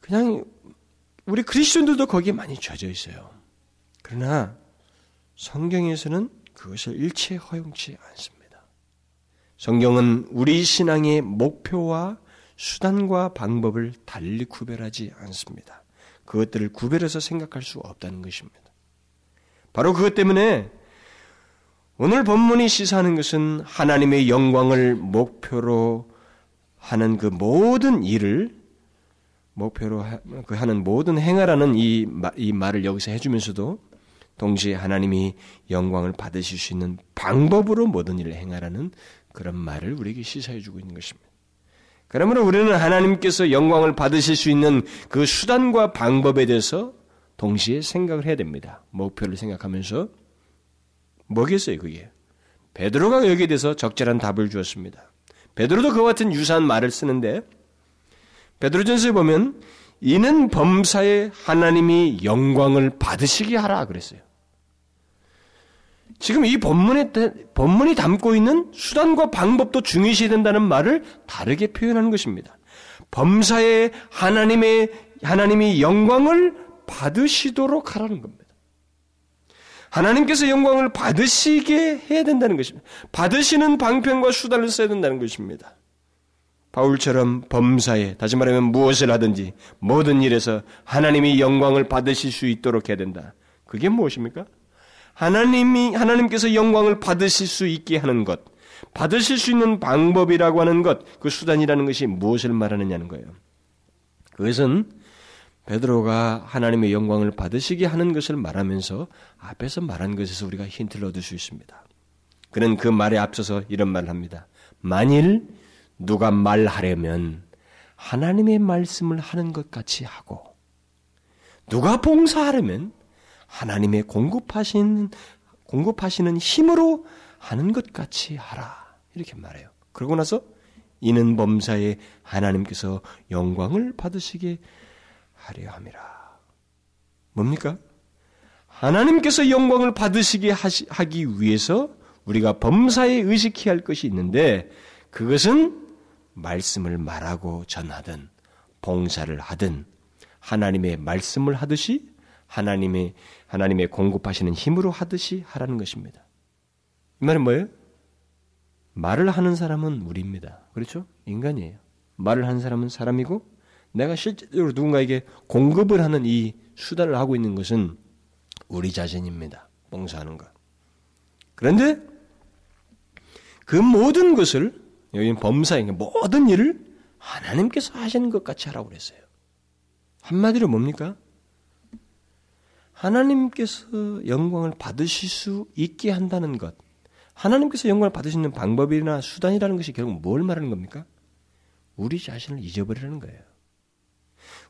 그냥 우리 그리스도인들도 거기에 많이 젖어 있어요. 그러나 성경에서는 그것을 일체 허용치 않습니다. 성경은 우리 신앙의 목표와 수단과 방법을 달리 구별하지 않습니다. 그것들을 구별해서 생각할 수 없다는 것입니다. 바로 그것 때문에 오늘 본문이 시사하는 것은 하나님의 영광을 목표로 하는 그 모든 일을 목표로 하는 모든 행하라는 이 말을 여기서 해주면서도 동시에 하나님이 영광을 받으실 수 있는 방법으로 모든 일을 행하라는 그런 말을 우리에게 시사해주고 있는 것입니다. 그러므로 우리는 하나님께서 영광을 받으실 수 있는 그 수단과 방법에 대해서 동시에 생각을 해야 됩니다. 목표를 생각하면서 뭐겠어요 그게? 베드로가 여기에 대해서 적절한 답을 주었습니다. 베드로도 그와 같은 유사한 말을 쓰는데 베드로전서에 보면 이는 범사에 하나님이 영광을 받으시게 하라 그랬어요. 지금 이 본문이 담고 있는 수단과 방법도 중요시 된다는 말을 다르게 표현하는 것입니다. 범사에 하나님이 영광을 받으시도록 하라는 겁니다. 하나님께서 영광을 받으시게 해야 된다는 것입니다. 받으시는 방편과 수단을 써야 된다는 것입니다. 바울처럼 범사에, 다시 말하면 무엇을 하든지 모든 일에서 하나님이 영광을 받으실 수 있도록 해야 된다. 그게 무엇입니까? 하나님께서 영광을 받으실 수 있게 하는 것, 받으실 수 있는 방법이라고 하는 것, 그 수단이라는 것이 무엇을 말하느냐는 거예요. 그것은 베드로가 하나님의 영광을 받으시게 하는 것을 말하면서 앞에서 말한 것에서 우리가 힌트를 얻을 수 있습니다. 그는 그 말에 앞서서 이런 말을 합니다. 만일 누가 말하려면 하나님의 말씀을 하는 것 같이 하고, 누가 봉사하려면 하나님의 공급하시는 힘으로 하는 것 같이 하라. 이렇게 말해요. 그러고 나서 이는 범사에 하나님께서 영광을 받으시게 하려 함이라. 뭡니까? 하나님께서 영광을 받으시게 하기 위해서 우리가 범사에 의식해야 할 것이 있는데 그것은 말씀을 말하고 전하든 봉사를 하든 하나님의 말씀을 하듯이 하나님의 공급하시는 힘으로 하듯이 하라는 것입니다. 이 말은 뭐예요? 말을 하는 사람은 우리입니다. 그렇죠? 인간이에요. 말을 하는 사람은 사람이고 내가 실제로 누군가에게 공급을 하는 이 수단을 하고 있는 것은 우리 자신입니다. 봉사하는 것. 그런데 그 모든 것을, 여기는 범사인 모든 일을 하나님께서 하시는 것 같이 하라고 그랬어요. 한마디로 뭡니까? 하나님께서 영광을 받으실 수 있게 한다는 것, 하나님께서 영광을 받으시는 방법이나 수단이라는 것이 결국 뭘 말하는 겁니까? 우리 자신을 잊어버리라는 거예요.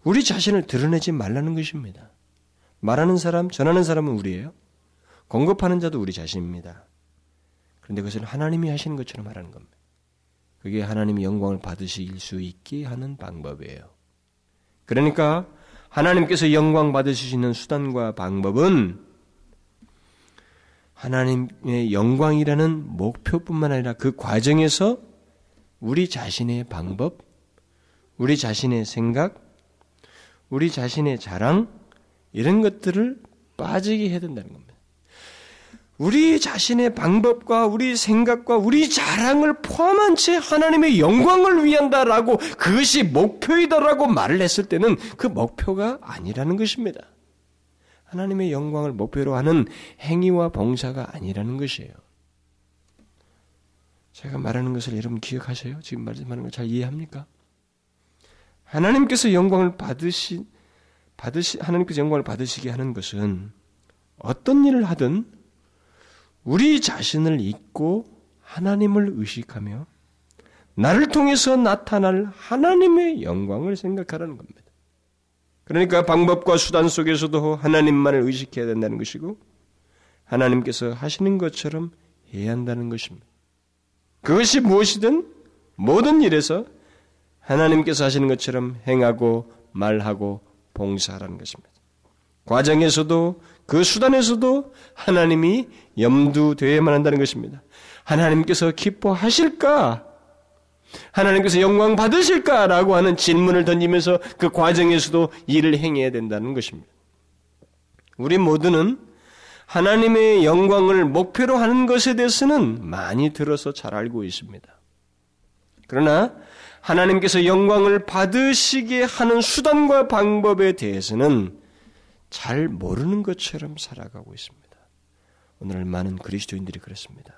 우리 자신을 드러내지 말라는 것입니다. 말하는 사람, 전하는 사람은 우리예요. 공급하는 자도 우리 자신입니다. 그런데 그것은 하나님이 하시는 것처럼 하라는 겁니다. 그게 하나님의 영광을 받으실 수 있게 하는 방법이에요. 그러니까 하나님께서 영광 받으실 수 있는 수단과 방법은 하나님의 영광이라는 목표뿐만 아니라 그 과정에서 우리 자신의 방법, 우리 자신의 생각, 우리 자신의 자랑 이런 것들을 빠지게 해야 된다는 겁니다. 우리 자신의 방법과 우리 생각과 우리 자랑을 포함한 채 하나님의 영광을 위한다라고 그것이 목표이다라고 말을 했을 때는 그 목표가 아니라는 것입니다. 하나님의 영광을 목표로 하는 행위와 봉사가 아니라는 것이에요. 제가 말하는 것을 여러분 기억하세요? 지금 말씀하는 걸 잘 이해합니까? 하나님께서 영광을 하나님께서 영광을 받으시게 하는 것은 어떤 일을 하든 우리 자신을 잊고 하나님을 의식하며 나를 통해서 나타날 하나님의 영광을 생각하라는 겁니다. 그러니까 방법과 수단 속에서도 하나님만을 의식해야 된다는 것이고 하나님께서 하시는 것처럼 해야 한다는 것입니다. 그것이 무엇이든 모든 일에서 하나님께서 하시는 것처럼 행하고 말하고 봉사하라는 것입니다. 과정에서도 그 수단에서도 하나님이 염두되어야만 한다는 것입니다. 하나님께서 기뻐하실까? 하나님께서 영광 받으실까라고 하는 질문을 던지면서 그 과정에서도 일을 행해야 된다는 것입니다. 우리 모두는 하나님의 영광을 목표로 하는 것에 대해서는 많이 들어서 잘 알고 있습니다. 그러나 하나님께서 영광을 받으시게 하는 수단과 방법에 대해서는 잘 모르는 것처럼 살아가고 있습니다. 오늘 많은 그리스도인들이 그렇습니다.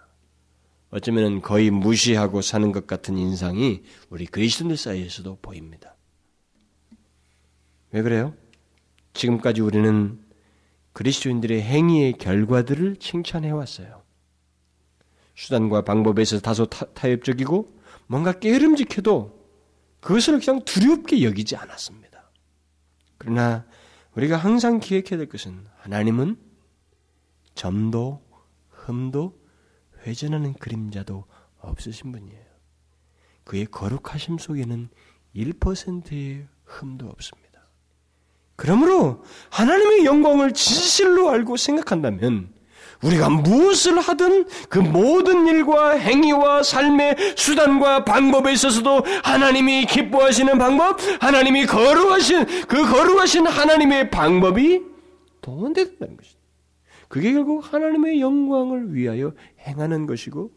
어쩌면 거의 무시하고 사는 것 같은 인상이 우리 그리스도인들 사이에서도 보입니다. 왜 그래요? 지금까지 우리는 그리스도인들의 행위의 결과들을 칭찬해왔어요. 수단과 방법에서 다소 타협적이고 뭔가 깨름직해도 그것을 그냥 두렵게 여기지 않았습니다. 그러나 우리가 항상 기억해야 될 것은 하나님은 점도 흠도 회전하는 그림자도 없으신 분이에요. 그의 거룩하심 속에는 1%의 흠도 없습니다. 그러므로 하나님의 영광을 진실로 알고 생각한다면 우리가 무엇을 하든 그 모든 일과 행위와 삶의 수단과 방법에 있어서도 하나님이 기뻐하시는 방법, 하나님이 거룩하신 하나님의 방법이 동원된다는 것이죠. 그게 결국 하나님의 영광을 위하여 행하는 것이고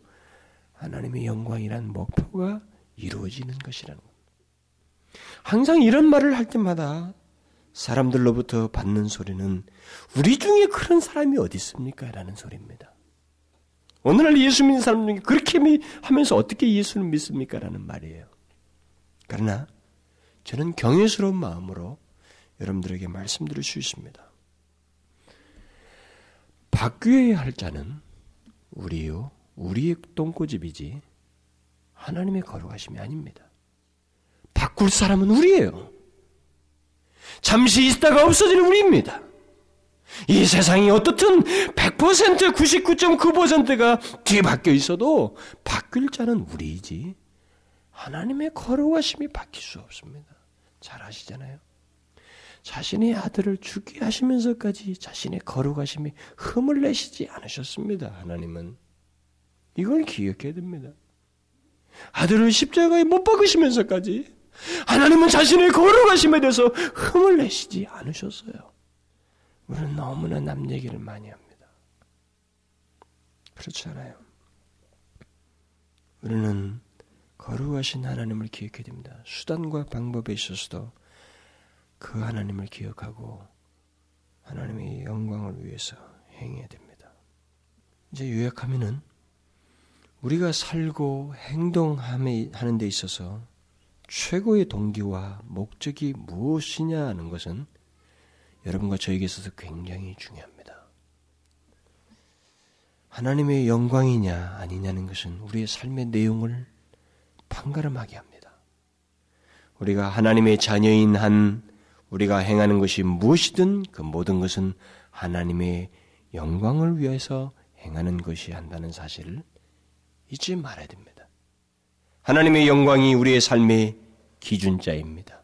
하나님의 영광이란 목표가 이루어지는 것이라는 겁니다. 항상 이런 말을 할 때마다 사람들로부터 받는 소리는 우리 중에 그런 사람이 어디 있습니까? 라는 소리입니다. 오늘날 예수 믿는 사람 중에 그렇게 하면서 어떻게 예수를 믿습니까? 라는 말이에요. 그러나 저는 경외스러운 마음으로 여러분들에게 말씀드릴 수 있습니다. 바뀌어야 할 자는 우리요, 우리의 똥꼬집이지 하나님의 거룩하심이 아닙니다. 바꿀 사람은 우리예요. 잠시 있다가 없어지는 우리입니다. 이 세상이 어떻든 100% 99.9%가 뒤바뀌어 있어도 바뀔 자는 우리이지 하나님의 거룩하심이 바뀔 수 없습니다. 잘 아시잖아요. 자신의 아들을 죽게 하시면서까지 자신의 거룩하심이 흠을 내시지 않으셨습니다. 하나님은 이걸 기억해야 됩니다. 아들을 십자가에 못 박으시면서까지 하나님은 자신의 거룩하심에 대해서 흠을 내시지 않으셨어요. 우리는 너무나 남 얘기를 많이 합니다. 그렇지 않아요? 우리는 거룩하신 하나님을 기억해야 됩니다. 수단과 방법에 있어서도 그 하나님을 기억하고 하나님의 영광을 위해서 행해야 됩니다. 이제 요약하면은 우리가 살고 행동하는 데 있어서 최고의 동기와 목적이 무엇이냐 하는 것은 여러분과 저에게 있어서 굉장히 중요합니다. 하나님의 영광이냐 아니냐는 것은 우리의 삶의 내용을 판가름하게 합니다. 우리가 하나님의 자녀인 한 우리가 행하는 것이 무엇이든 그 모든 것은 하나님의 영광을 위해서 행하는 것이 한다는 사실을 잊지 말아야 됩니다. 하나님의 영광이 우리의 삶의 기준자입니다.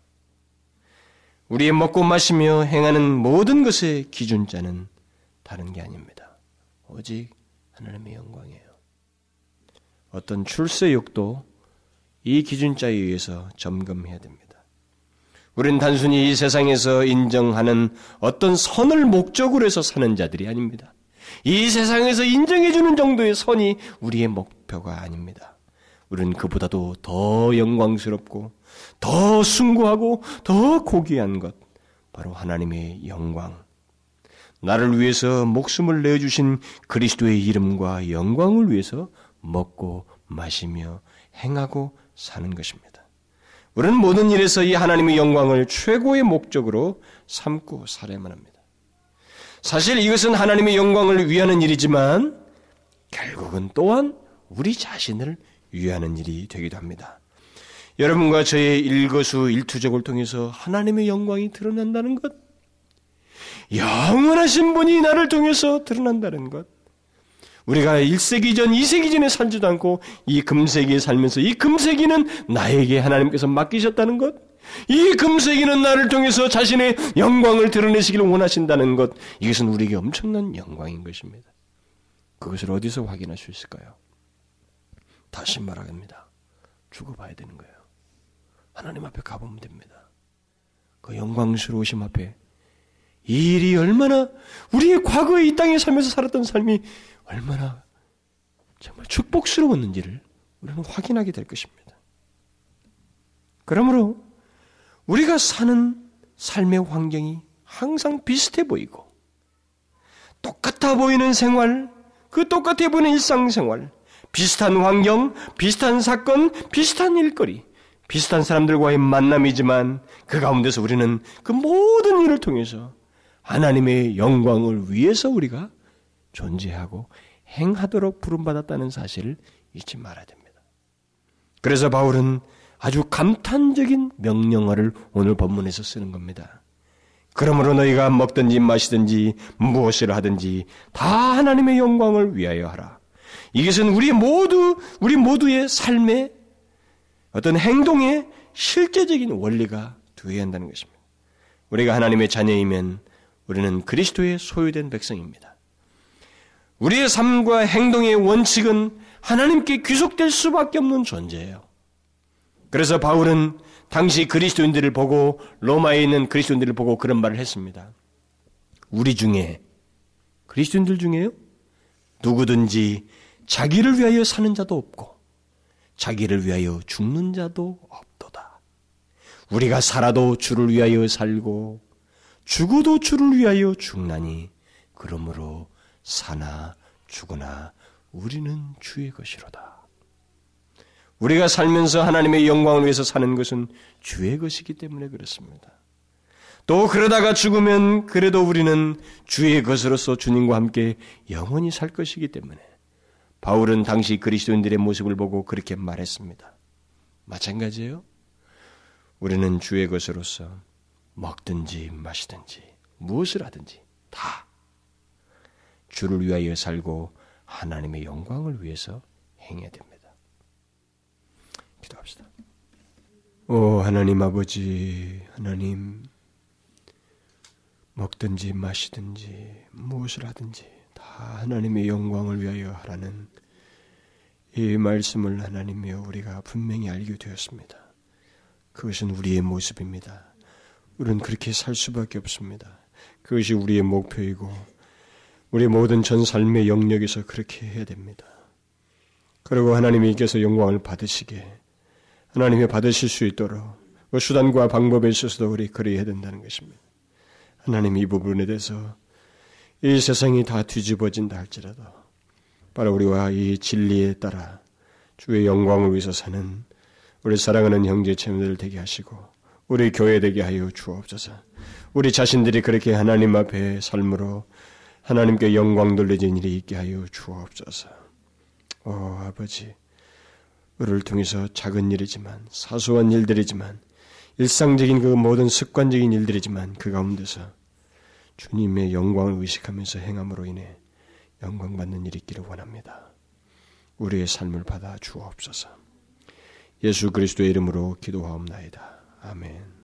우리의 먹고 마시며 행하는 모든 것의 기준자는 다른 게 아닙니다. 오직 하나님의 영광이에요. 어떤 출세욕도 이 기준자에 의해서 점검해야 됩니다. 우린 단순히 이 세상에서 인정하는 어떤 선을 목적으로 해서 사는 자들이 아닙니다. 이 세상에서 인정해주는 정도의 선이 우리의 목표가 아닙니다. 우린 그보다도 더 영광스럽고 더 숭고하고 더 고귀한 것, 바로 하나님의 영광, 나를 위해서 목숨을 내어주신 그리스도의 이름과 영광을 위해서 먹고 마시며 행하고 사는 것입니다. 우리는 모든 일에서 이 하나님의 영광을 최고의 목적으로 삼고 살아야만 합니다. 사실 이것은 하나님의 영광을 위하는 일이지만 결국은 또한 우리 자신을 위하는 일이 되기도 합니다. 여러분과 저의 일거수일투족을 통해서 하나님의 영광이 드러난다는 것, 영원하신 분이 나를 통해서 드러난다는 것, 우리가 1세기 전, 2세기 전에 살지도 않고 이 금세기에 살면서 이 금세기는 나에게 하나님께서 맡기셨다는 것, 이 금세기는 나를 통해서 자신의 영광을 드러내시기를 원하신다는 것, 이것은 우리에게 엄청난 영광인 것입니다. 그것을 어디서 확인할 수 있을까요? 다시 말합니다. 죽어봐야 되는 거예요. 하나님 앞에 가보면 됩니다. 그 영광스러우심 앞에 이 일이 얼마나, 우리의 과거에 이 땅에 살면서 살았던 삶이 얼마나 정말 축복스러웠는지를 우리는 확인하게 될 것입니다. 그러므로 우리가 사는 삶의 환경이 항상 비슷해 보이고 똑같아 보이는 생활, 그 똑같아 보이는 일상생활, 비슷한 환경, 비슷한 사건, 비슷한 일거리, 비슷한 사람들과의 만남이지만 그 가운데서 우리는 그 모든 일을 통해서 하나님의 영광을 위해서 우리가 존재하고 행하도록 부름받았다는 사실을 잊지 말아야 됩니다. 그래서 바울은 아주 감탄적인 명령어를 오늘 본문에서 쓰는 겁니다. 그러므로 너희가 먹든지 마시든지 무엇을 하든지 다 하나님의 영광을 위하여 하라. 이것은 우리 모두의 삶의 어떤 행동의 실제적인 원리가 되어야 한다는 것입니다. 우리가 하나님의 자녀이면 우리는 그리스도의 소유된 백성입니다. 우리의 삶과 행동의 원칙은 하나님께 귀속될 수밖에 없는 존재예요. 그래서 바울은 당시 그리스도인들을 보고, 로마에 있는 그리스도인들을 보고 그런 말을 했습니다. 우리 중에, 그리스도인들 중에요, 누구든지 자기를 위하여 사는 자도 없고 자기를 위하여 죽는 자도 없도다. 우리가 살아도 주를 위하여 살고 죽어도 주를 위하여 죽나니, 그러므로 사나 죽으나 우리는 주의 것이로다. 우리가 살면서 하나님의 영광을 위해서 사는 것은 주의 것이기 때문에 그렇습니다. 또 그러다가 죽으면 그래도 우리는 주의 것으로서 주님과 함께 영원히 살 것이기 때문에 바울은 당시 그리스도인들의 모습을 보고 그렇게 말했습니다. 마찬가지예요. 우리는 주의 것으로서 먹든지 마시든지 무엇을 하든지 다 주를 위하여 살고 하나님의 영광을 위해서 행해야 됩니다. 기도합시다. 오 하나님 아버지, 하나님, 먹든지 마시든지 무엇을 하든지 다 하나님의 영광을 위하여 하라는 이 말씀을 하나님이여, 우리가 분명히 알게 되었습니다. 그것은 우리의 모습입니다. 우리는 그렇게 살 수밖에 없습니다. 그것이 우리의 목표이고 우리 모든 전 삶의 영역에서 그렇게 해야 됩니다. 그리고 하나님께서 영광을 받으시게, 하나님이 받으실 수 있도록 그 수단과 방법에 있어서도 우리 그래야 된다는 것입니다. 하나님, 이 부분에 대해서 이 세상이 다 뒤집어진다 할지라도 바로 우리와 이 진리에 따라 주의 영광을 위해서 사는 우리 사랑하는 형제 자매들 되게 하시고 우리 교회 되게 하여 주옵소서. 우리 자신들이 그렇게 하나님 앞에 삶으로 하나님께 영광 돌리는 일이 있게 하여 주옵소서. 오 아버지, 우리를 통해서 작은 일이지만 사소한 일들이지만 일상적인 그 모든 습관적인 일들이지만 그 가운데서 주님의 영광을 의식하면서 행함으로 인해 영광받는 일이 있기를 원합니다. 우리의 삶을 받아 주옵소서. 예수 그리스도의 이름으로 기도하옵나이다. 아멘.